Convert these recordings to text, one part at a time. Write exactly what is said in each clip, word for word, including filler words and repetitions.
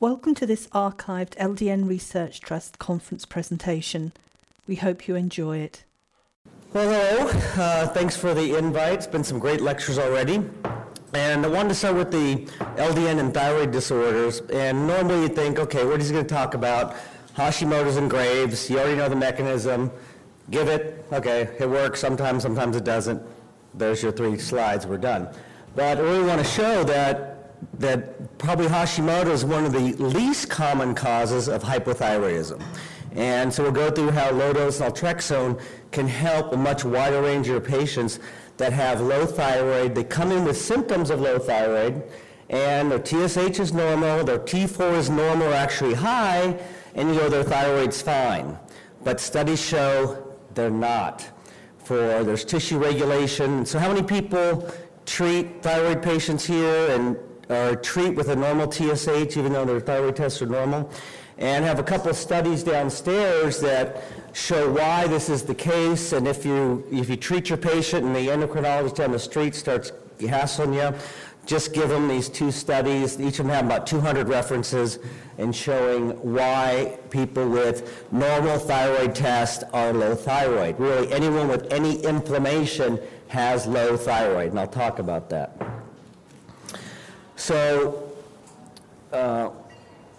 Welcome to this archived L D N Research Trust conference presentation. We hope you enjoy it. Well, hello. Uh, thanks for the invite. It's been some great lectures already. And I wanted to start with the L D N and thyroid disorders. And normally you think, okay, what is he going to talk about? Hashimoto's and Graves. You already know the mechanism. Give it. Okay, it works sometimes, sometimes it doesn't. There's your three slides. We're done. But I really want to show that that probably Hashimoto is one of the least common causes of hypothyroidism. And so we'll go through how low-dose naltrexone can help a much wider range of patients that have low thyroid. They come in with symptoms of low thyroid, and their T S H is normal, their T four is normal or actually high, and you know their thyroid's fine. But studies show they're not. For there's tissue regulation. So how many people treat thyroid patients here and or treat with a normal T S H even though their thyroid tests are normal? And have a couple of studies downstairs that show why this is the case, and if you if you treat your patient and the endocrinologist down the street starts hassling you, just give them these two studies. Each of them have about two hundred references and showing why people with normal thyroid tests are low thyroid. Really, anyone with any inflammation has low thyroid, and I'll talk about that. So, uh,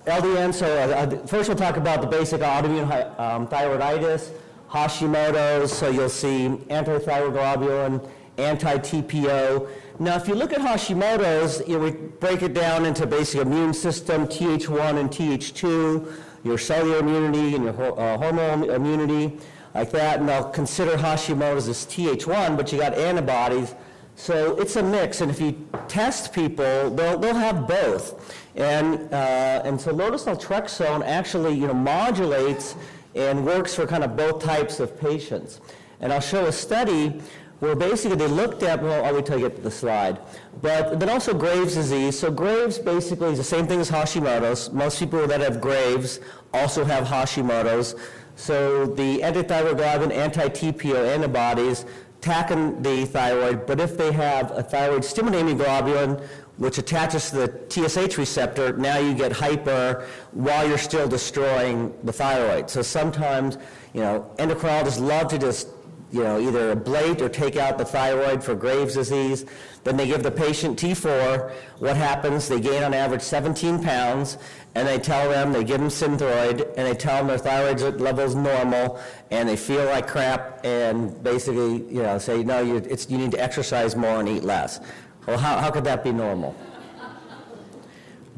L D N, so uh, first we'll talk about the basic autoimmune um, thyroiditis, Hashimoto's, so you'll see antithyroglobulin, anti-T P O. Now, if you look at Hashimoto's, you know, we break it down into basic immune system, T H one and T H two, your cellular immunity and your ho- uh, hormonal immunity, like that, and they'll consider Hashimoto's as T H one, but you got antibodies. So it's a mix, and if you test people, they'll they'll have both, and uh, and so low-dose naltrexone actually you know modulates and works for kind of both types of patients. And I'll show a study where basically they looked at well, I'll wait till I get to the slide, but then also Graves' disease. So Graves basically is the same thing as Hashimoto's. Most people that have Graves also have Hashimoto's. So the antithyroglobulin, anti-T P O antibodies attacking the thyroid, but if they have a thyroid stimulating globulin, which attaches to the T S H receptor, now you get hyper while you're still destroying the thyroid. So sometimes, you know, endocrinologists love to just, you know, either ablate or take out the thyroid for Graves' disease. Then they give the patient T four. What happens? They gain on average seventeen pounds, and they tell them, they give them Synthroid, and they tell them their thyroid level's normal, and they feel like crap, and basically, you know, say, no, you, it's, you need to exercise more and eat less. Well, how, how could that be normal?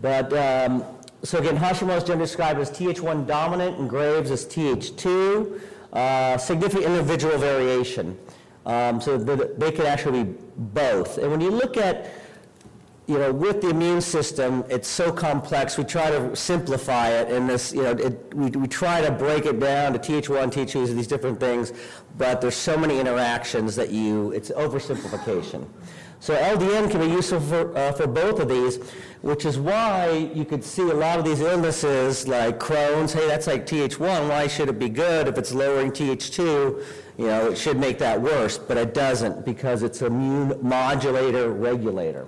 But, um, so again, Hashimoto's generally described as T H one dominant, and Graves as T H two. Uh, significant individual variation. Um, so they could actually be both. And when you look at, you know, with the immune system, it's so complex. We try to simplify it in this, you know, it, we, we try to break it down to T H one, T H two, these different things, but there's so many interactions that you, it's oversimplification. So L D N can be useful for, uh, for both of these, which is why you could see a lot of these illnesses like Crohn's, hey, that's like T H one, why should it be good if it's lowering T H two? You know, it should make that worse, but it doesn't because it's an immune modulator regulator.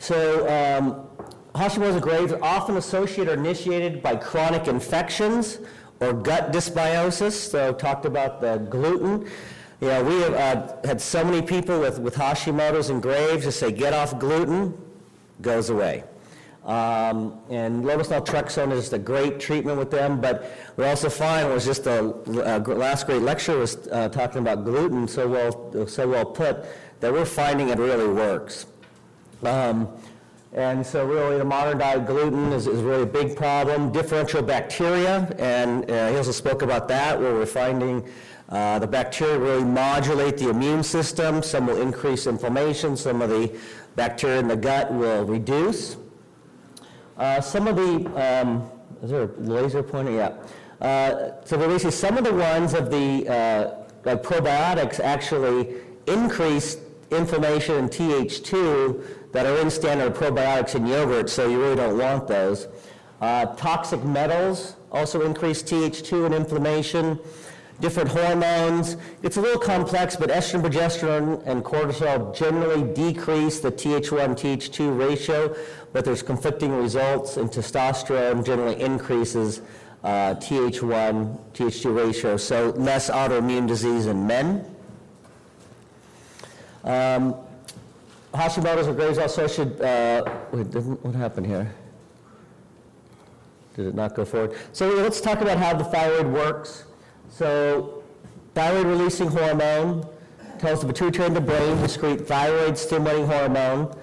So um, Hashimoto's and Graves are often associated or initiated by chronic infections or gut dysbiosis, so talked about the gluten. You know, we have uh, had so many people with, with Hashimoto's and Graves just say, get off gluten, goes away. Um, and low-dose naltrexone is a great treatment with them, but we also find, was just a, a last great lecture was uh, talking about gluten so well, so well put, that we're finding it really works. Um, and so really the modern diet gluten is, is really a big problem. Differential bacteria, and uh, he also spoke about that, where we're finding Uh, the bacteria really modulate the immune system. Some will increase inflammation. Some of the bacteria in the gut will reduce. Uh, some of the, um, is there a laser pointer? Yeah. Uh, so basically some of the ones of the uh, like probiotics actually increase inflammation in T H two that are in standard probiotics in yogurt, so you really don't want those. Uh, toxic metals also increase T H two and inflammation. different hormones. It's a little complex, but estrogen, progesterone, and cortisol generally decrease the T H one T H two ratio, but there's conflicting results, and testosterone generally increases uh, T H one T H two ratio, so less autoimmune disease in men. Um, Hashimoto's or Graves also should, uh, wait, didn't, what happened here? Did it not go forward? So let's talk about how the thyroid works. So thyroid-releasing hormone tells the pituitary in the brain to secrete thyroid-stimulating hormone.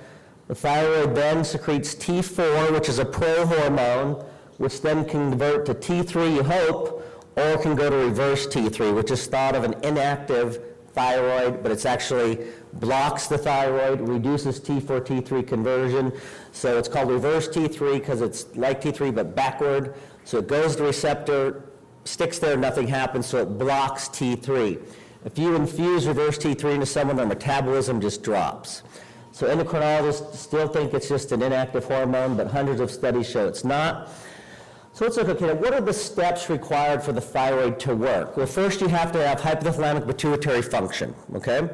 The thyroid then secretes T four, which is a pro-hormone, which then can convert to T three, you hope, or can go to reverse T three, which is thought of an inactive thyroid, but it's actually blocks the thyroid, reduces T four T three conversion. So it's called reverse T three because it's like T three but backward. So it goes to the receptor, sticks there, nothing happens, so it blocks T three. If you infuse reverse T three into someone, their metabolism just drops. So endocrinologists still think it's just an inactive hormone, but hundreds of studies show it's not. So let's look at, okay, what are the steps required for the thyroid to work? Well, first you have to have hypothalamic pituitary function, okay?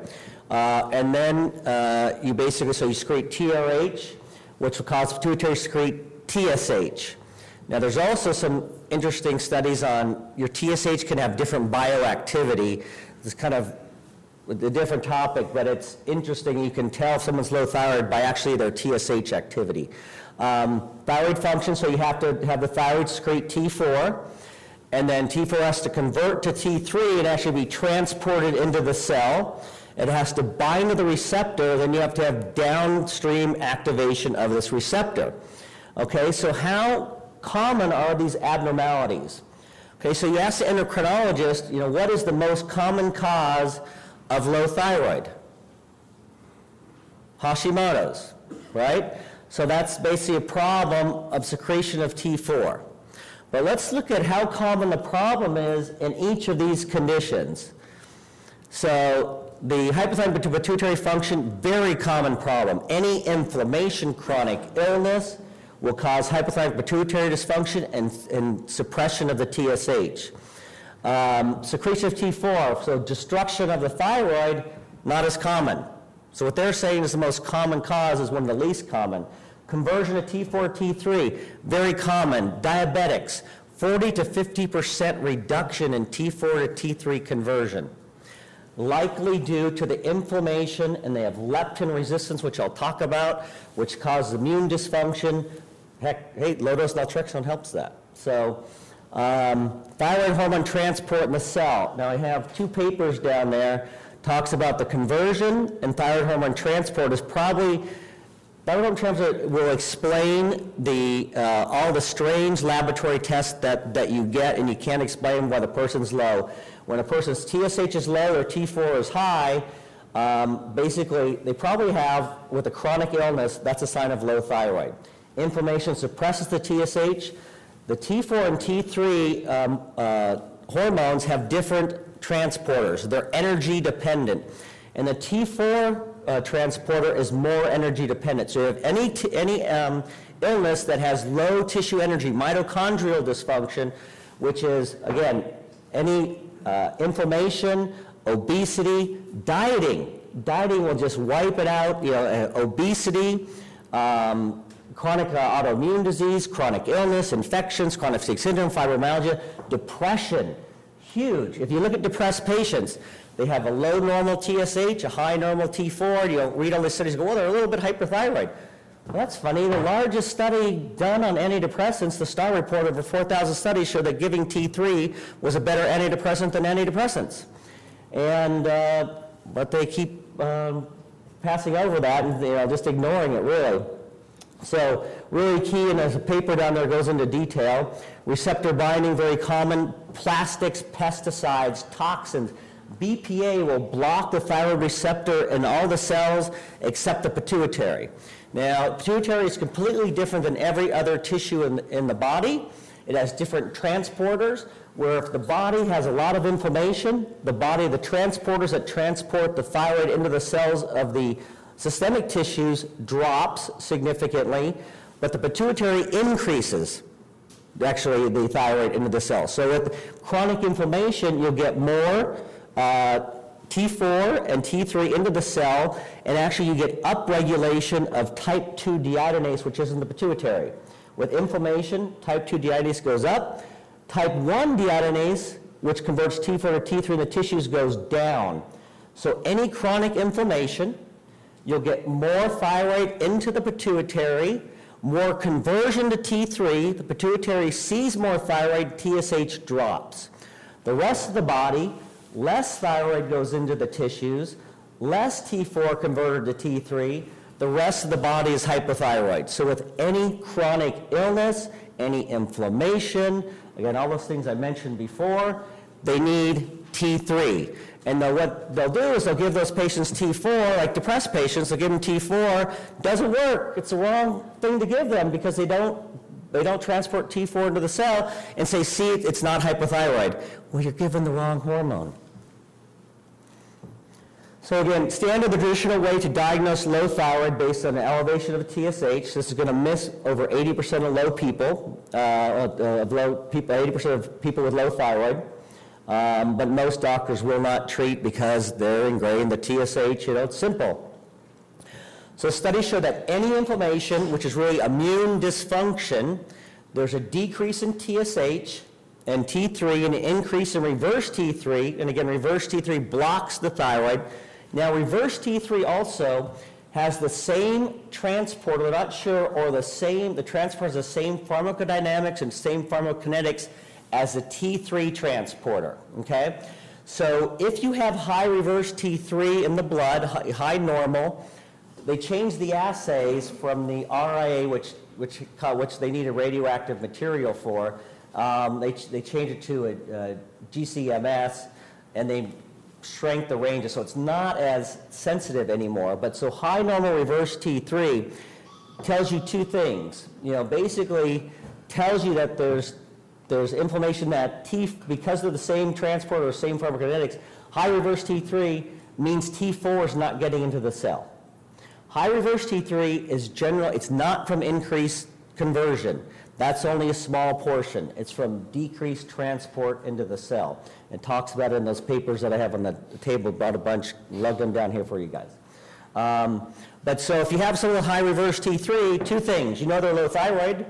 Uh, and then uh, you basically, so you secrete T R H, which will cause pituitary to secrete T S H. Now there's also some interesting studies on your T S H can have different bioactivity. It's kind of a different topic, but it's interesting. You can tell if someone's low thyroid by actually their T S H activity. Um, thyroid function, so you have to have the thyroid secrete T four, and then T four has to convert to T three and actually be transported into the cell. It has to bind to the receptor, then you have to have downstream activation of this receptor. Okay, so how common are these abnormalities? Okay, so you ask the endocrinologist, you know, what is the most common cause of low thyroid? Hashimoto's, right? So that's basically a problem of secretion of T four. But let's look at how common the problem is in each of these conditions. So the hypothalamic pituitary function, very common problem. Any inflammation, chronic illness will cause hypothalamic pituitary dysfunction and, and suppression of the T S H. Um, secretion of T four, so destruction of the thyroid, not as common. So what they're saying is the most common cause is one of the least common. Conversion of T four T three, very common. Diabetics, forty to fifty percent reduction in T four to T three conversion, likely due to the inflammation, and they have leptin resistance, which I'll talk about, which causes immune dysfunction. Heck, hey, low-dose naltrexone helps that. So um, thyroid hormone transport in the cell. Now I have two papers down there, talks about the conversion and thyroid hormone transport is probably, thyroid hormone transport will explain the, uh, all the strange laboratory tests that, that you get, and you can't explain why the person's low. When a person's T S H is low or T four is high, um, basically they probably have, with a chronic illness, that's a sign of low thyroid. Inflammation suppresses the T S H. The T four and T three um, uh, hormones have different transporters. They're energy dependent. And the T four uh, transporter is more energy dependent. So if any, t any um, illness that has low tissue energy, mitochondrial dysfunction, which is, again, any uh, inflammation, obesity, dieting. Dieting will just wipe it out. You know, uh, obesity, um, chronic uh, autoimmune disease, chronic illness, infections, chronic fatigue syndrome, fibromyalgia, depression. Huge. If you look at depressed patients, they have a low normal T S H, a high normal T four. You'll read all these studies and go, well, they're a little bit hyperthyroid. Well, that's funny. The largest study done on antidepressants, the Star Report, over four thousand studies showed that giving T three was a better antidepressant than antidepressants. And, uh, but they keep um, passing over that and, you know, just ignoring it, really. So really key, and there's a paper down there that goes into detail. Receptor binding, very common. Plastics, pesticides, toxins. B P A will block the thyroid receptor in all the cells except the pituitary. Now, pituitary is completely different than every other tissue in, in the body. It has different transporters, where if the body has a lot of inflammation, the body, the transporters that transport the thyroid into the cells of the systemic tissues drops significantly, but the pituitary increases. actually the thyroid into the cell. So with chronic inflammation, you'll get more uh, T four and T three into the cell, and actually you get upregulation of type two deiodinase, which is in the pituitary. With inflammation, type two deiodinase goes up. Type one deiodinase, which converts T four to T three in the tissues, goes down. So any chronic inflammation, you'll get more thyroid into the pituitary, more conversion to T three, the pituitary sees more thyroid, T S H drops. The rest of the body, less thyroid goes into the tissues, less T four converted to T three, the rest of the body is hypothyroid. So with any chronic illness, any inflammation, again, all those things I mentioned before, they need T three. And they'll, what they'll do is they'll give those patients T four, like depressed patients, they'll give them T four. Doesn't work. It's the wrong thing to give them because they don't they don't transport T four into the cell and say, see, it's not hypothyroid. Well, you're giving the wrong hormone. So again, standard the traditional way to diagnose low thyroid based on an elevation of T S H. This is going to miss over eighty percent of low people, uh, of low people, eighty percent of people with low thyroid. Um, but most doctors will not treat because they're ingrained the T S H. You know, it's simple. So studies show that any inflammation, which is really immune dysfunction, there's a decrease in T S H and T three, and an increase in reverse T three. And again, reverse T three blocks the thyroid. Now, reverse T three also has the same transporter, we're not sure, or the same, the transporter has the same pharmacodynamics and same pharmacokinetics as the T three transporter, okay? So if you have high reverse T three in the blood, high normal, they changed the assays from the R I A, which, which, which they needed radioactive material for, um, they, they changed it to a, a G C M S, and they shrank the ranges, so it's not as sensitive anymore. But so high normal reverse T three tells you two things. You know, basically tells you that there's there's inflammation that T, because of the same transporter or same pharmacokinetics, high reverse T three means T four is not getting into the cell. High reverse T three is general, it's not from increased conversion. That's only a small portion. It's from decreased transport into the cell. It talks about it in those papers that I have on the table, brought a bunch, lugged them down here for you guys. Um, but so if you have someone with high reverse T three, two things. You know they're low thyroid,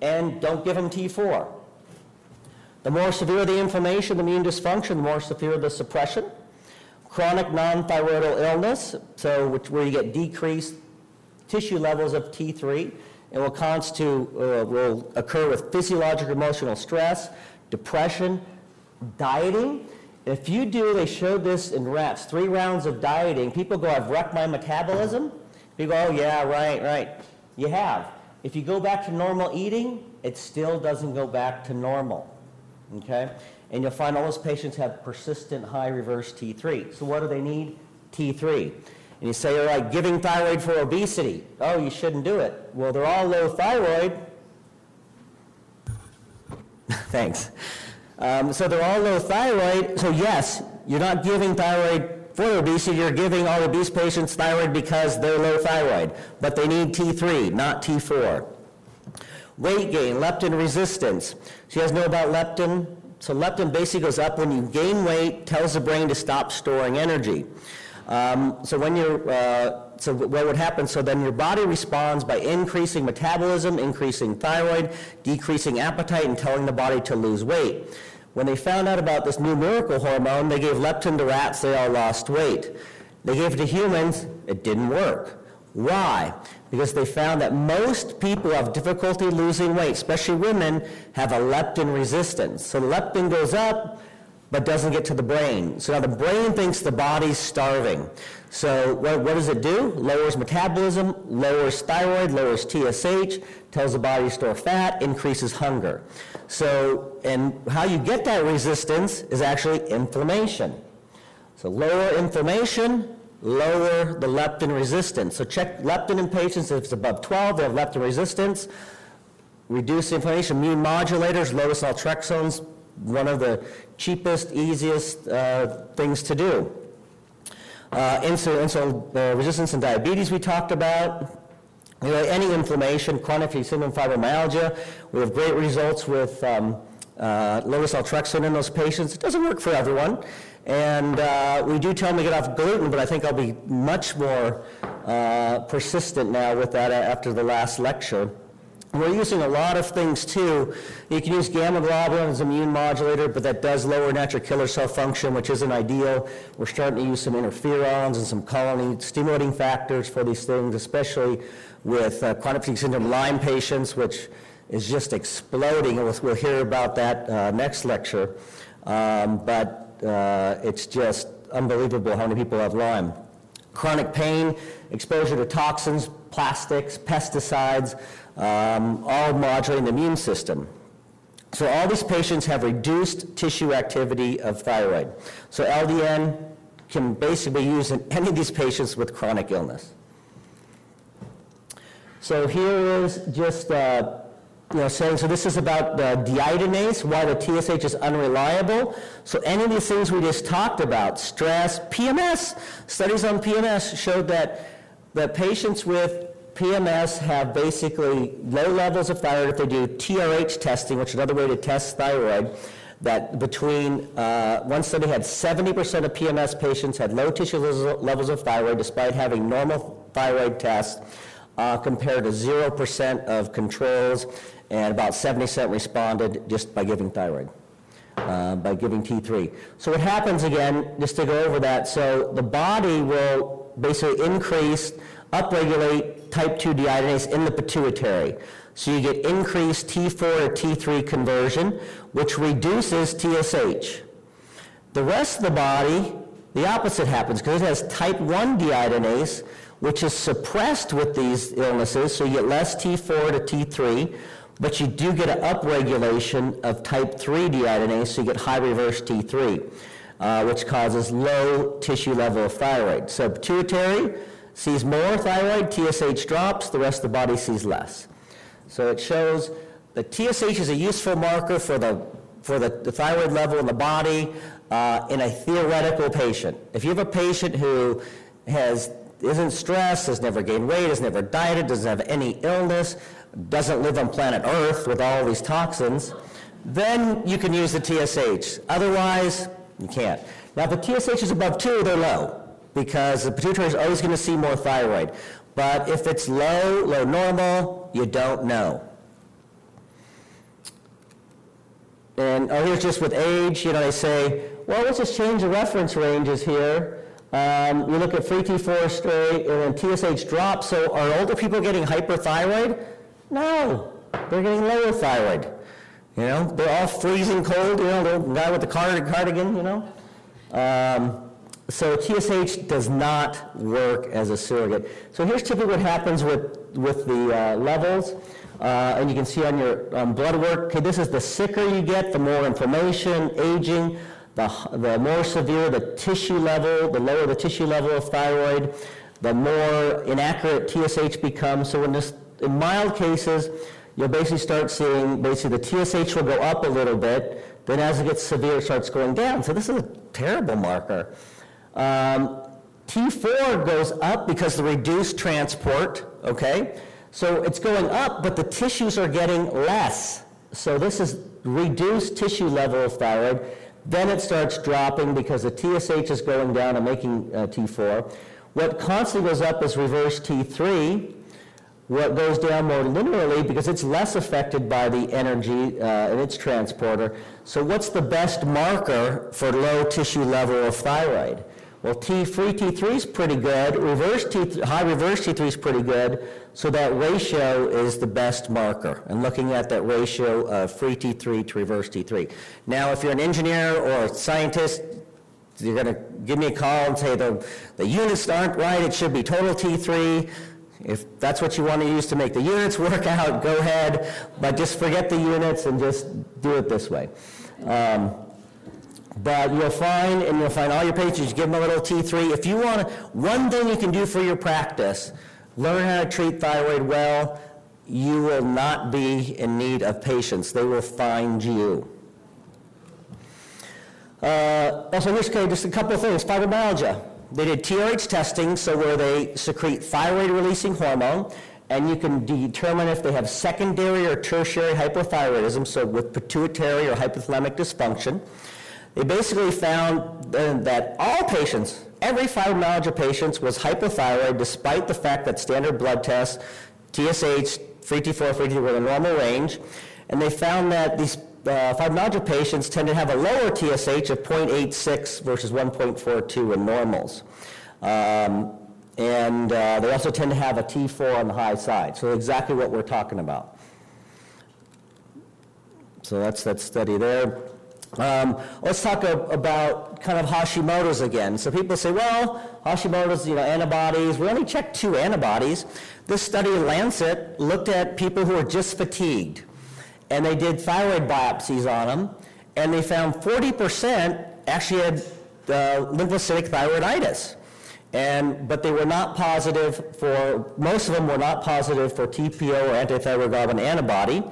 and don't give them T four. The more severe the inflammation, the immune dysfunction, the more severe the suppression. Chronic non-thyroidal illness, so which, where you get decreased tissue levels of T three, and will, constitute, uh, will occur with physiologic emotional stress, depression, dieting. If you do, they showed this in rats, three rounds of dieting, people go, I've wrecked my metabolism. People go, oh yeah, right, right. You have. If you go back to normal eating, it still doesn't go back to normal, okay? And you'll find all those patients have persistent high reverse T three. So what do they need? T three. And you say, all right, giving thyroid for obesity. Oh, you shouldn't do it. Well, they're all low thyroid. Thanks. Um, so they're all low thyroid. So yes, you're not giving thyroid for obesity. You're giving all obese patients thyroid because they're low thyroid. But they need T three, not T four. Weight gain, leptin resistance. So you guys know about leptin? So leptin basically goes up when you gain weight, tells the brain to stop storing energy. Um, so when you're, uh, so what would happen, so then your body responds by increasing metabolism, increasing thyroid, decreasing appetite, and telling the body to lose weight. When they found out about this new miracle hormone, they gave leptin to rats, they all lost weight. They gave it to humans, it didn't work. Why? Because they found that most people have difficulty losing weight, especially women, have a leptin resistance. So leptin goes up, but doesn't get to the brain. So now the brain thinks the body's starving. So what, what does it do? Lowers metabolism, lowers thyroid, lowers T S H, tells the body to store fat, increases hunger. So, and how you get that resistance is actually inflammation. So lower inflammation, lower the leptin resistance. So check leptin in patients, if it's above twelve, they have leptin resistance. Reduce inflammation, immune modulators, low dose naltrexone, one of the cheapest, easiest uh, things to do. Uh, insulin insulin uh, resistance and diabetes we talked about. Anyway, any inflammation, chronic human fibromyalgia, we have great results with um, uh, low dose naltrexone in those patients. It doesn't work for everyone. And uh, we do tell them to get off gluten, but I think I'll be much more uh, persistent now with that after the last lecture. We're using a lot of things too. You can use gamma globulin as an immune modulator, but that does lower natural killer cell function, which isn't ideal. We're starting to use some interferons and some colony stimulating factors for these things, especially with uh, chronic fatigue syndrome Lyme patients, which is just exploding, and we'll, we'll hear about that uh, next lecture. Um, but uh, it's just unbelievable how many people have Lyme. Chronic pain, exposure to toxins, plastics, pesticides, um, all modulating the immune system. So all these patients have reduced tissue activity of thyroid. So L D N can basically use in any of these patients with chronic illness. So here is just uh, you know, saying, so this is about the deiodinase, why the T S H is unreliable. So any of these things we just talked about, stress, P M S, studies on P M S showed that that patients with P M S have basically low levels of thyroid if they do T R H testing, which is another way to test thyroid, that between, uh, one study had seventy percent of P M S patients had low tissue levels of thyroid despite having normal thyroid tests, uh, compared to zero percent of controls, and about seventy percent responded just by giving thyroid. Uh, by giving T three. So what happens again, just to go over that, so the body will basically increase, upregulate type two deiodinase in the pituitary. So you get increased T four or T three conversion, which reduces T S H. The rest of the body, the opposite happens, because it has type one deiodinase, which is suppressed with these illnesses, so you get less T four to T three, but you do get an upregulation of type three deiodinase, so you get high reverse T three, uh, which causes low tissue level of thyroid. So pituitary sees more thyroid, T S H drops, the rest of the body sees less. So it shows that T S H is a useful marker for the, for the, the thyroid level in the body uh, in a theoretical patient. If you have a patient who has, isn't stressed, has never gained weight, has never dieted, doesn't have any illness, doesn't live on planet Earth with all these toxins, then you can use the T S H. Otherwise, you can't. Now, if the T S H is above two, they're low, because the pituitary is always going to see more thyroid. But if it's low, low normal, you don't know. And oh, here's just with age, you know, they say, well, let's just change the reference ranges here. Um, you look at free T four straight, and then T S H drops. So are older people getting hyperthyroid? No, they're getting lower thyroid. You know, they're all freezing cold, you know, the guy with the card cardigan, you know. Um, so T S H does not work as a surrogate. So here's typically what happens with, with the uh, levels. Uh, and you can see on your um, blood work, okay, this is the sicker you get, the more inflammation, aging, the, the more severe the tissue level, the lower the tissue level of thyroid, the more inaccurate T S H becomes. So when this in mild cases, you'll basically start seeing, basically the T S H will go up a little bit, then as it gets severe, it starts going down. So this is a terrible marker. Um, T four goes up because the reduced transport, okay? So it's going up, but the tissues are getting less. So this is reduced tissue level of thyroid. Then it starts dropping because the T S H is going down and making uh, T four. What constantly goes up is reverse T three. What goes down more linearly because it's less affected by the energy uh, in its transporter. So what's the best marker for low tissue level of thyroid? Well, T three, T three is pretty good. Reverse T three, high reverse T three is pretty good. So that ratio is the best marker. And looking at that ratio of free T three to reverse T three. Now, if you're an engineer or a scientist, you're gonna give me a call and say the, the units aren't right, it should be total T three. If that's what you want to use to make the units work out, go ahead, but just forget the units and just do it this way. Um, but you'll find, and you'll find all your patients, you give them a little T three. If you want to, one thing you can do for your practice, learn how to treat thyroid well, you will not be in need of patients. They will find you. Uh, also, in this case, just a couple of things, fibromyalgia. They did T R H testing, so where they secrete thyroid-releasing hormone, and you can determine if they have secondary or tertiary hypothyroidism, so with pituitary or hypothalamic dysfunction. They basically found that all patients, every fibromyalgia patient was hypothyroid despite the fact that standard blood tests, T S H, free T four, free T three were in the normal range, and they found that these uh, fibromyalgia patients tend to have a lower T S H of zero point eight six versus one point four two in normals. Um, and uh, they also tend to have a T four on the high side, so exactly what we're talking about. So that's that study there. Um, let's talk ab- about kind of Hashimoto's again. So people say, well, Hashimoto's, you know, antibodies. We only checked two antibodies. This study in Lancet looked at people who were just fatigued, and they did thyroid biopsies on them, and they found forty percent actually had uh, lymphocytic thyroiditis. And, but they were not positive for, most of them were not positive for T P O or antithyroglobulin antibody,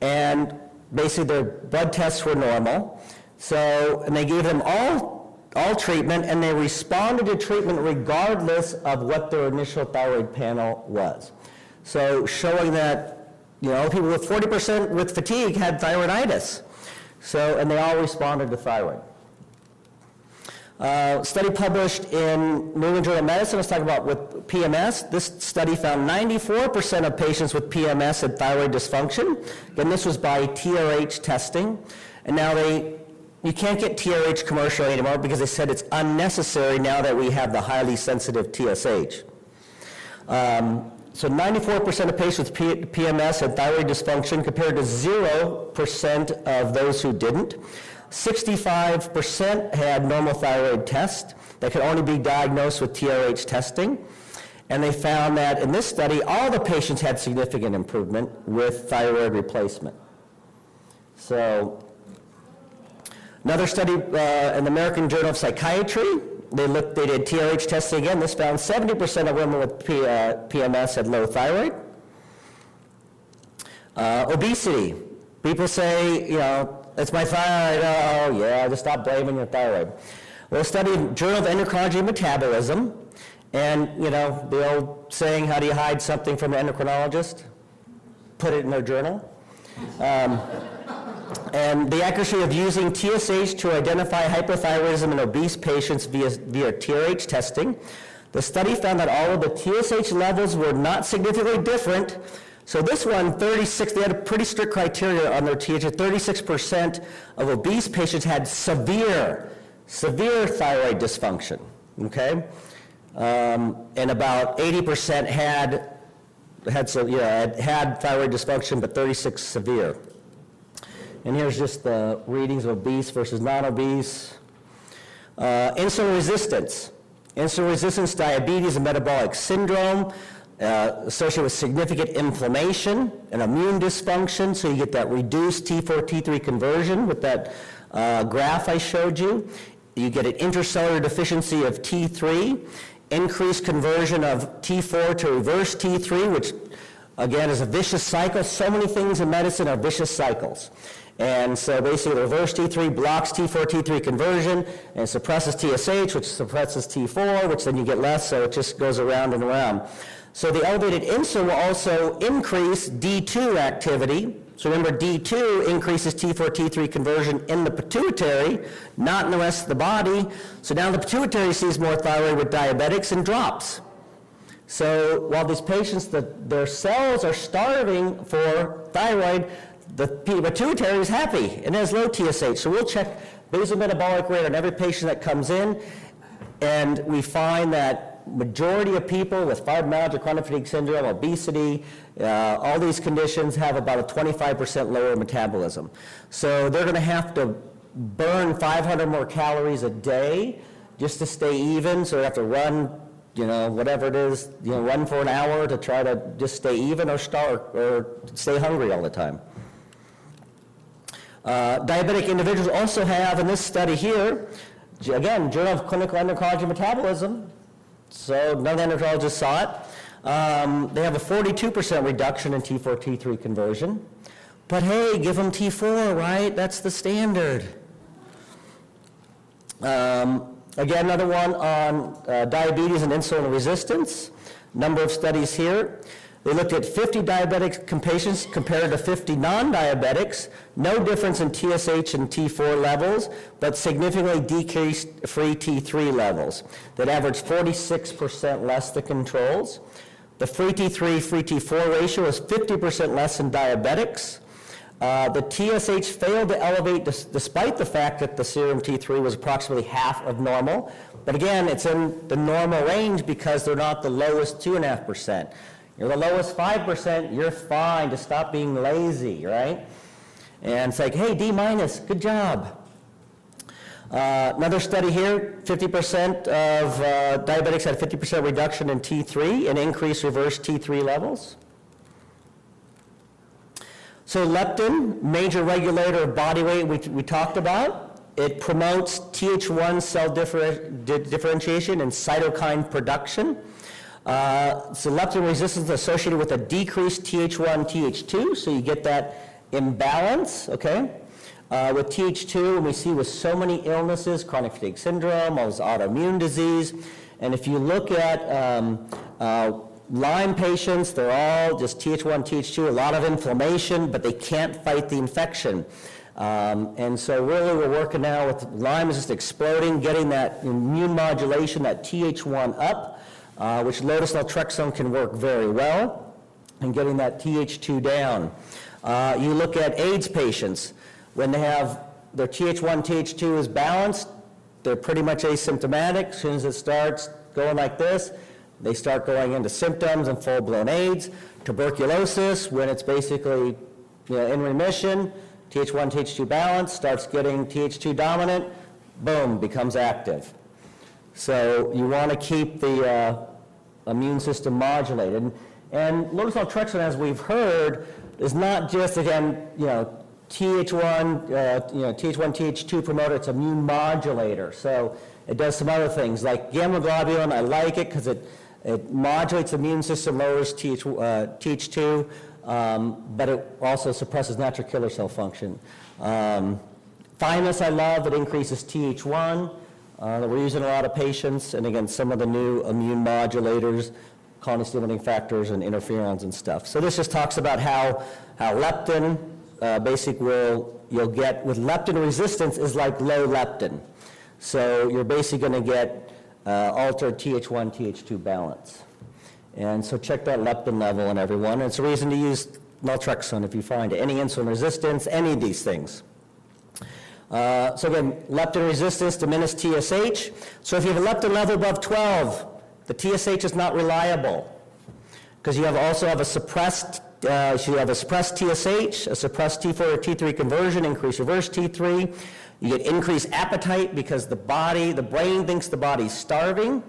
and basically their blood tests were normal. So, and they gave them all, all treatment, and they responded to treatment regardless of what their initial thyroid panel was. So showing that, you know, people with forty percent with fatigue had thyroiditis. So, and they all responded to thyroid. Uh, study published in New England Journal of Medicine, let's talk about with P M S. This study found ninety-four percent of patients with P M S had thyroid dysfunction, and this was by T R H testing. And now they, you can't get T R H commercially anymore because they said it's unnecessary now that we have the highly sensitive T S H. Um, so ninety-four percent of patients with P- PMS had thyroid dysfunction compared to zero percent of those who didn't. sixty-five percent had normal thyroid tests that could only be diagnosed with T R H testing. And they found that in this study, all the patients had significant improvement with thyroid replacement. So another study uh, in the American Journal of Psychiatry, they looked, they did T R H testing again. This found seventy percent of women with P, uh, P M S had low thyroid. Uh, obesity, people say, you know, it's my thyroid, oh yeah, just stop blaming your thyroid. Well, study Journal of Endocrinology and Metabolism, and you know, the old saying, how do you hide something from an endocrinologist? Put it in their journal. Um, and the accuracy of using T S H to identify hypothyroidism in obese patients via, via T R H testing. The study found that all of the T S H levels were not significantly different. So this one, thirty-six, they had a pretty strict criteria on their T H two. thirty-six percent of obese patients had severe, severe thyroid dysfunction, okay? Um, and about eighty percent had, had, so, yeah, had, had thyroid dysfunction, but thirty-six severe. And here's just the readings of obese versus non-obese. Uh, insulin resistance. Insulin resistance, diabetes, and metabolic syndrome. Uh, associated with significant inflammation and immune dysfunction, so you get that reduced T four T three conversion with that uh, graph I showed you. You get an intracellular deficiency of T three, increased conversion of T four to reverse T three, which again is a vicious cycle. So many things in medicine are vicious cycles. And so basically reverse T three blocks T four T three conversion and suppresses T S H, which suppresses T four, which then you get less, so it just goes around and around. So the elevated insulin will also increase D two activity. So remember, D two increases T four T three conversion in the pituitary, not in the rest of the body. So now the pituitary sees more thyroid with diabetics and drops. So while these patients, the, their cells are starving for thyroid, the pituitary is happy and has low T S H. So we'll check basal metabolic rate on every patient that comes in, and we find that majority of people with fibromyalgia, chronic fatigue syndrome, obesity, uh, all these conditions have about a twenty-five percent lower metabolism. So they're going to have to burn five hundred more calories a day just to stay even. So they have to run, you know, whatever it is, you know, run for an hour to try to just stay even or starve or stay hungry all the time. Uh, diabetic individuals also have, in this study here, again, Journal of Clinical Endocrinology and Metabolism. So none of the endocrinologists saw it. Um, they have a forty-two percent reduction in T four T three conversion. But hey, give them T four, right? That's the standard. Um, again, another one on uh, diabetes and insulin resistance. Number of studies here. They looked at fifty diabetic patients compared to fifty non-diabetics, no difference in T S H and T four levels, but significantly decreased free T three levels that averaged forty-six percent less than controls. The free T three, free T four ratio was fifty percent less than diabetics. Uh, the T S H failed to elevate dis despite the fact that the serum T three was approximately half of normal. But again, it's in the normal range because they're not the lowest two point five percent. You're the lowest five percent, you're fine, just stop being lazy, right? And it's like, hey, D minus, good job. Uh, another study here, fifty percent of uh, diabetics had fifty percent reduction in T three and increased reverse T three levels. So leptin, major regulator of body weight we, we talked about. It promotes T H one cell differ, di differentiation and cytokine production. Uh, so leptin resistance associated with a decreased T H one, T H two, so you get that imbalance, okay? Uh, with T H two, and we see with so many illnesses, chronic fatigue syndrome, all this autoimmune disease, and if you look at um, uh, Lyme patients, they're all just T H one, T H two, a lot of inflammation, but they can't fight the infection. Um, and so really we're working now with Lyme is just exploding, getting that immune modulation, that T H one up, uh, which low dose naltrexone can work very well, and getting that T H two down. Uh, you look at AIDS patients, when they have their T H one, T H two is balanced, they're pretty much asymptomatic. As soon as it starts going like this, they start going into symptoms and full-blown AIDS. Tuberculosis, when it's basically you know, in remission, T H one, T H two balance, starts getting T H two dominant, boom, becomes active. So you want to keep the uh, immune system modulated. And low dose naltrexone, as we've heard, is not just, again, you know, T H one, uh, you know, T H one, T H two promoter, it's immune modulator. So it does some other things, like gamma globulin, I like it because it It modulates the immune system, lowers T H two, um, but it also suppresses natural killer cell function. Um, thymus, I love, it increases T H one. Uh, that we're using a lot of patients, and again, some of the new immune modulators, colony stimulating factors, and interferons and stuff. So this just talks about how, how leptin, uh, basically will, you'll get, with leptin resistance is like low leptin. So you're basically gonna get Uh, altered T H one, T H two balance. And so check that leptin level in everyone. It's a reason to use naltrexone if you find it. Any insulin resistance, any of these things. Uh, so again, leptin resistance diminishes T S H. So if you have a leptin level above twelve, the T S H is not reliable because you have also have a suppressed, uh, so you have a suppressed T S H, a suppressed T four or T three conversion, increased reverse T three. You get increased appetite because the body, the brain thinks the body's starving,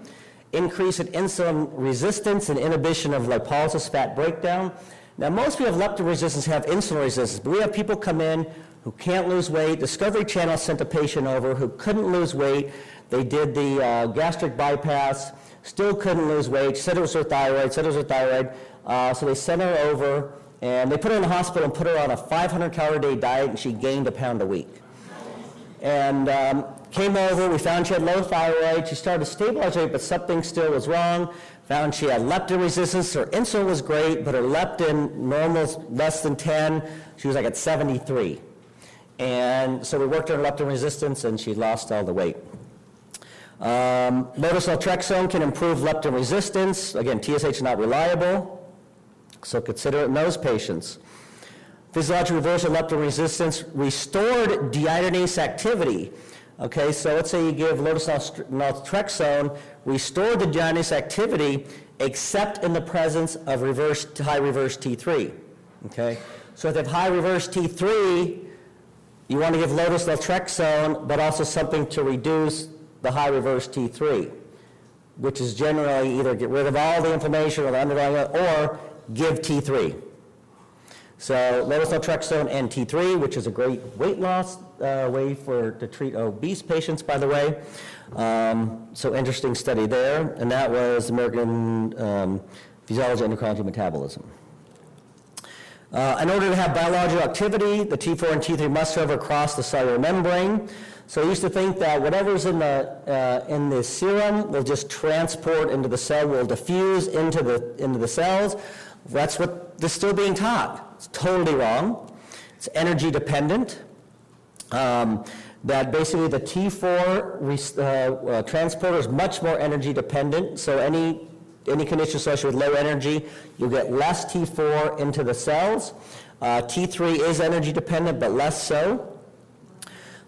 increase in insulin resistance and inhibition of lipolysis, fat breakdown. Now most people who have leptin resistance have insulin resistance, but we have people come in who can't lose weight. Discovery Channel sent a patient over who couldn't lose weight. They did the uh, gastric bypass, still couldn't lose weight, said it was her thyroid, said it was her thyroid. Uh, so they sent her over and they put her in the hospital and put her on a five hundred calorie a day diet, and she gained a pound a week. And um, came over, we found she had low thyroid, she started to stabilize it, but something still was wrong. Found she had leptin resistance, her insulin was great, but her leptin normal's less than ten, she was like at seventy-three. And so we worked on leptin resistance and she lost all the weight. Um, low dose naltrexone can improve leptin resistance. Again, T S H is not reliable, so consider it in those patients. Physiological reversal of leptin resistance, restored deiodinase activity. Okay, so let's say you give low dose naltrexone, restore the deiodinase activity, except in the presence of reverse, high reverse T three. Okay, so if they have high reverse T three, you want to give low dose naltrexone, but also something to reduce the high reverse T three, which is generally either get rid of all the inflammation or the underlying, or give T three. So low dose naltrexone and T three, which is a great weight loss uh, way for to treat obese patients, by the way. Um, so interesting study there, and that was American um, Physiology, Endocrinology, Metabolism. Uh, in order to have biological activity, the T four and T three must hover across the cellular membrane. So I used to think that whatever's in the, uh, in the serum will just transport into the cell, will diffuse into the, into the cells. That's what they're still being taught. It's totally wrong. It's energy dependent. Um, that basically the T four uh, uh, transporter is much more energy dependent, so any, any condition associated with low energy, you'll get less T four into the cells. Uh, T three is energy dependent, but less so.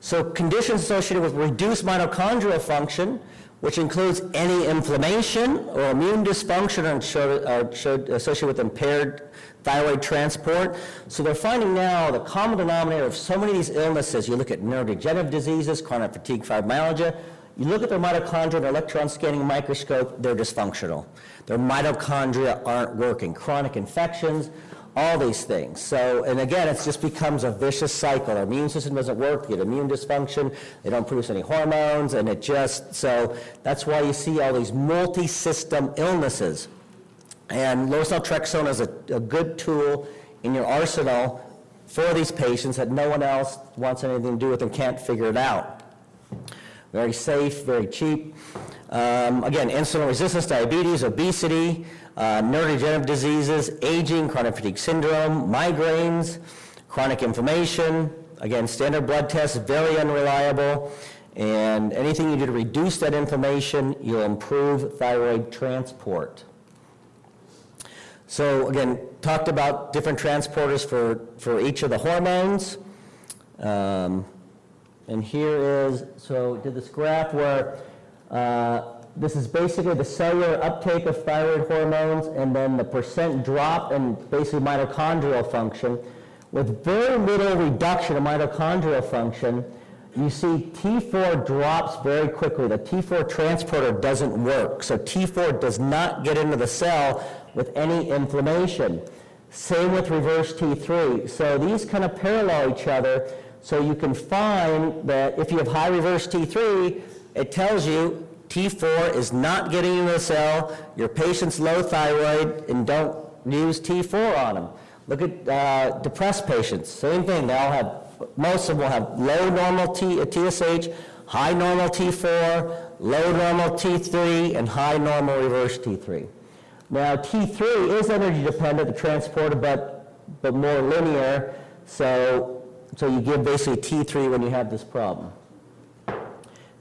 So conditions associated with reduced mitochondrial function, which includes any inflammation or immune dysfunction or associated with impaired thyroid transport. So they're finding now the common denominator of so many of these illnesses, you look at neurodegenerative diseases, chronic fatigue, fibromyalgia, you look at their mitochondria and electron scanning microscope, they're dysfunctional. Their mitochondria aren't working. Chronic infections, all these things. So, and again, it just becomes a vicious cycle. Our immune system doesn't work, you get immune dysfunction, they don't produce any hormones, and it just, so that's why you see all these multi-system illnesses. And low naltrexone is a, a good tool in your arsenal for these patients that no one else wants anything to do with and can't figure it out. Very safe, very cheap. Um, again, insulin resistance, diabetes, obesity, Uh, neurodegenerative diseases, aging, chronic fatigue syndrome, migraines, chronic inflammation. Again, standard blood tests, very unreliable. And anything you do to reduce that inflammation, you'll improve thyroid transport. So again, talked about different transporters for, for each of the hormones. Um, and here is, so did this graph where uh, this is basically the cellular uptake of thyroid hormones and then the percent drop in basically mitochondrial function. With very little reduction of mitochondrial function, you see T four drops very quickly. The T four transporter doesn't work. So T four does not get into the cell with any inflammation. Same with reverse T three. So these kind of parallel each other. So you can find that if you have high reverse T three, it tells you T four is not getting into the cell, your patient's low thyroid, and don't use T four on them. Look at uh, depressed patients, same thing. They all have, most of them will have low normal T, T S H, high normal T four, low normal T three, and high normal reverse T three. Now T three is energy dependent, the transporter, but, but more linear, so, so you give basically T three when you have this problem.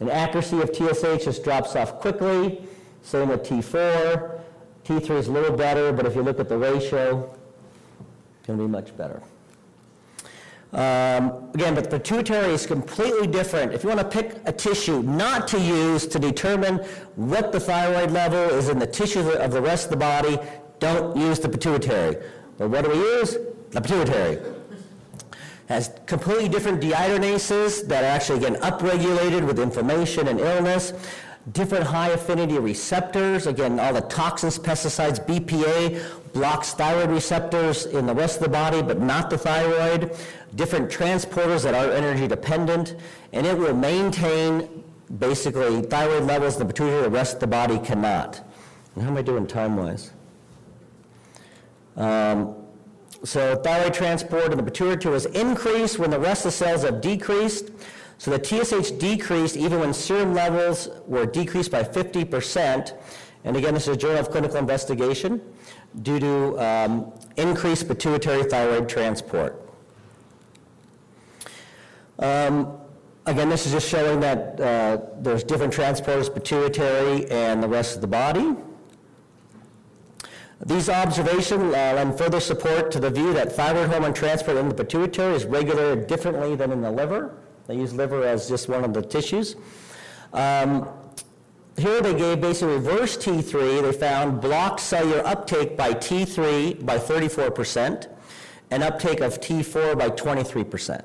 And accuracy of T S H just drops off quickly, same with T four. T three is a little better, but if you look at the ratio, it's going to be much better. Um, again, but the pituitary is completely different. If you want to pick a tissue not to use to determine what the thyroid level is in the tissue of the rest of the body, don't use the pituitary. But what do we use? The pituitary. Has completely different deiodinases that are actually, again, upregulated with inflammation and illness, different high affinity receptors, again, all the toxins, pesticides, B P A blocks thyroid receptors in the rest of the body, but not the thyroid, different transporters that are energy dependent, and it will maintain, basically, thyroid levels in the pituitary the rest of the body cannot. And how am I doing time-wise? Um, So thyroid transport in the pituitary was increased when the rest of the cells have decreased. So the T S H decreased even when serum levels were decreased by fifty percent. And again, this is a Journal of Clinical Investigation due to um, increased pituitary thyroid transport. Um, again, this is just showing that uh, there's different transporters, pituitary and the rest of the body. These observations uh, lend further support to the view that thyroid hormone transport in the pituitary is regulated differently than in the liver. They use liver as just one of the tissues. Um, here they gave basically reverse T three. They found blocked cellular uptake by T three by thirty-four percent and uptake of T four by twenty-three percent.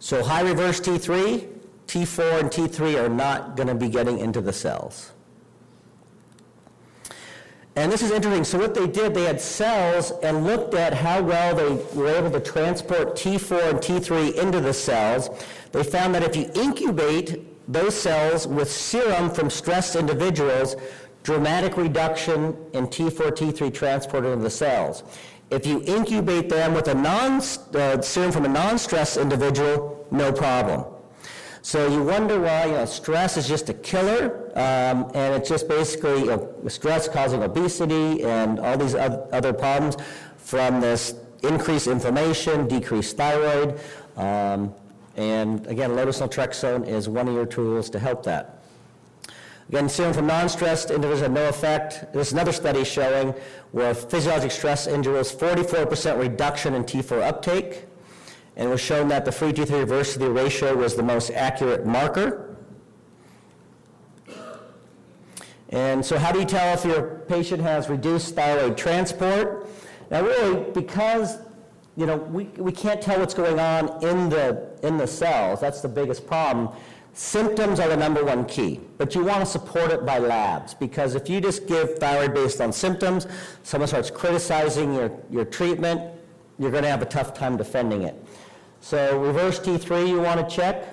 So high reverse T three, T four and T three are not going to be getting into the cells. And this is interesting. So what they did, they had cells and looked at how well they were able to transport T four and T three into the cells. They found that if you incubate those cells with serum from stressed individuals, dramatic reduction in T four, T three transport into the cells. If you incubate them with a non, uh, serum from a non-stressed individual, no problem. So you wonder why, you know, stress is just a killer, um, and it's just basically, you know, stress causing obesity and all these other problems from this increased inflammation, decreased thyroid, um, and again, low dose naltrexone is one of your tools to help that. Again, serum from non-stressed individuals had no effect. There's another study showing where physiologic stress induces forty-four percent reduction in T four uptake, and it was shown that the free T three diversity ratio was the most accurate marker. And so how do you tell if your patient has reduced thyroid transport? Now really, because you know, we, we can't tell what's going on in the, in the cells, that's the biggest problem. Symptoms are the number one key, but you want to support it by labs, because if you just give thyroid based on symptoms, someone starts criticizing your, your treatment, you're going to have a tough time defending it. So reverse T three you want to check.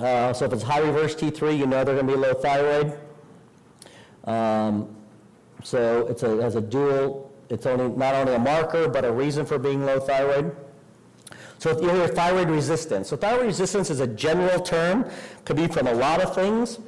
Uh, so if it's high reverse T three, you know they're going to be low thyroid. Um, so it's a, as a dual, it's only not only a marker, but a reason for being low thyroid. So if you hear thyroid resistance. So thyroid resistance is a general term, could be from a lot of things.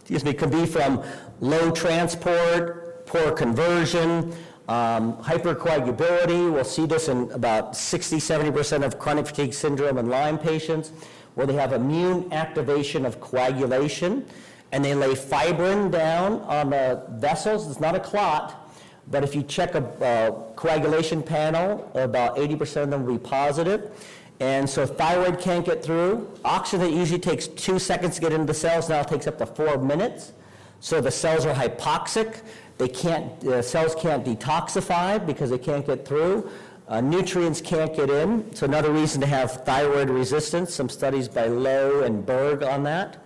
Excuse me, could be from low transport, poor conversion, um, hypercoagulability. We'll see this in about sixty, seventy percent of chronic fatigue syndrome and Lyme patients, where they have immune activation of coagulation, and they lay fibrin down on the vessels. It's not a clot. But if you check a uh, coagulation panel, about eighty percent of them will be positive. And so thyroid can't get through. Oxygen usually takes two seconds to get into the cells, now it takes up to four minutes. So the cells are hypoxic. They can't, the cells can't detoxify because they can't get through. Uh, nutrients can't get in. So another reason to have thyroid resistance, some studies by Lowe and Berg on that.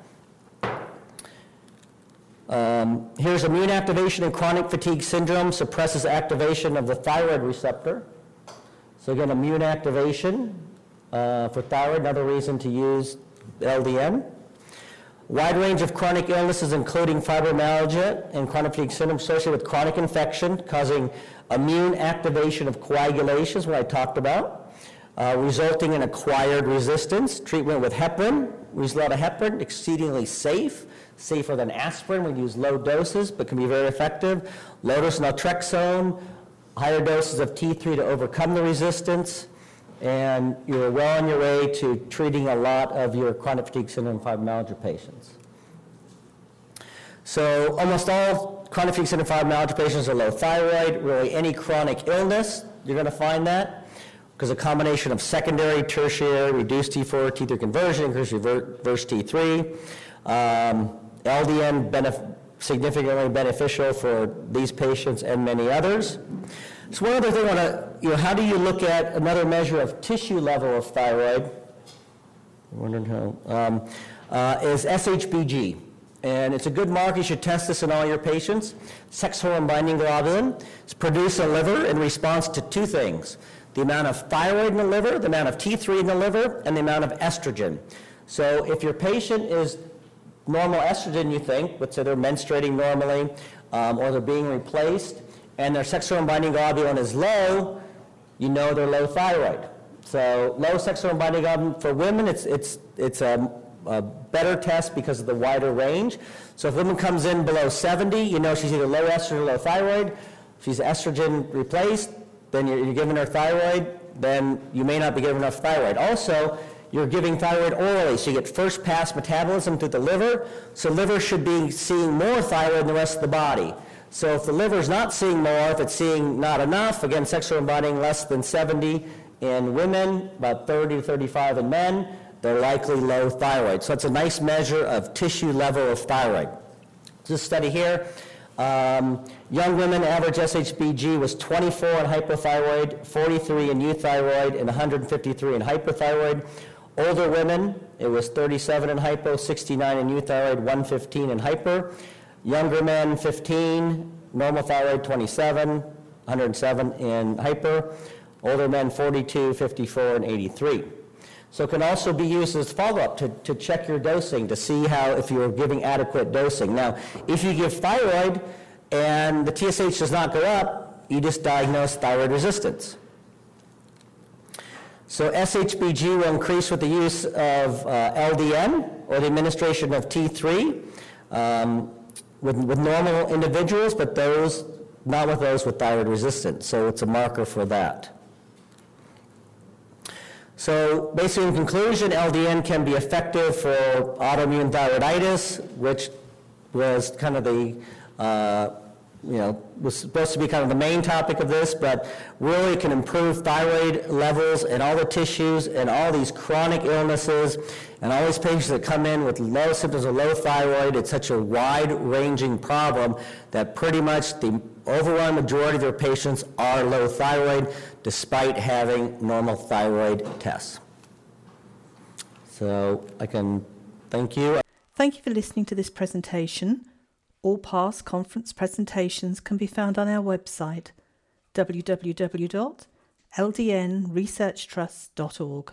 Um, here's immune activation in chronic fatigue syndrome, suppresses activation of the thyroid receptor. So again, immune activation uh, for thyroid, another reason to use L D N. Wide range of chronic illnesses, including fibromyalgia and chronic fatigue syndrome associated with chronic infection, causing immune activation of coagulations, what I talked about, uh, resulting in acquired resistance. Treatment with heparin, we use a lot of heparin, exceedingly safe. Safer than aspirin, we use low doses, but can be very effective. Low dose naltrexone, higher doses of T three to overcome the resistance, and you're well on your way to treating a lot of your chronic fatigue syndrome and fibromyalgia patients. So almost all chronic fatigue syndrome and fibromyalgia patients are low thyroid. Really any chronic illness, you're gonna find that, because a combination of secondary, tertiary, reduced T four, T three conversion, increased reverse T three, um, L D N benef- significantly beneficial for these patients and many others. So one other thing I want to, you know, how do you look at another measure of tissue level of thyroid? I'm wondering how, um, uh, is S H B G. And it's a good mark, you should test this in all your patients. Sex hormone binding globulin. It's produced in the liver in response to two things. The amount of thyroid in the liver, the amount of T three in the liver, and the amount of estrogen. So if your patient is normal estrogen, you think, let's say they're menstruating normally, um, or they're being replaced, and their sex hormone binding globulin is low, you know they're low thyroid. So low sex hormone binding globulin for women, it's it's it's a, a better test because of the wider range. So if a woman comes in below seventy, you know she's either low estrogen or low thyroid. If she's estrogen replaced, then you're, you're giving her thyroid, then you may not be giving enough thyroid. Also, you're giving thyroid orally, so you get first pass metabolism through the liver, so liver should be seeing more thyroid than the rest of the body. So if the liver's not seeing more, if it's seeing not enough, again, sex hormone binding less than seventy in women, about thirty to thirty-five in men, they're likely low thyroid. So it's a nice measure of tissue level of thyroid. This study here, um, young women, average S H B G was twenty-four in hypothyroid, forty-three in euthyroid, and one hundred fifty-three in hyperthyroid. Older women, it was thirty-seven in hypo, sixty-nine in euthyroid, one hundred fifteen in hyper. Younger men, fifteen, normal thyroid, twenty-seven, one hundred seven in hyper. Older men, forty-two, fifty-four, and eighty-three. So it can also be used as follow-up to, to check your dosing, to see how if you're giving adequate dosing. Now, if you give thyroid and the T S H does not go up, you just diagnose thyroid resistance. So S H B G will increase with the use of uh, L D N or the administration of T three um, with, with normal individuals, but those not with those with thyroid resistance. So it's a marker for that. So basically, in conclusion, L D N can be effective for autoimmune thyroiditis, which was kind of the, uh, you know, was supposed to be kind of the main topic of this, but really can improve thyroid levels in all the tissues and all these chronic illnesses and all these patients that come in with low symptoms of low thyroid. It's such a wide-ranging problem that pretty much the overwhelming majority of their patients are low thyroid, despite having normal thyroid tests. So I can thank you. Thank you for listening to this presentation. All past conference presentations can be found on our website, w w w dot l d n research trust dot org.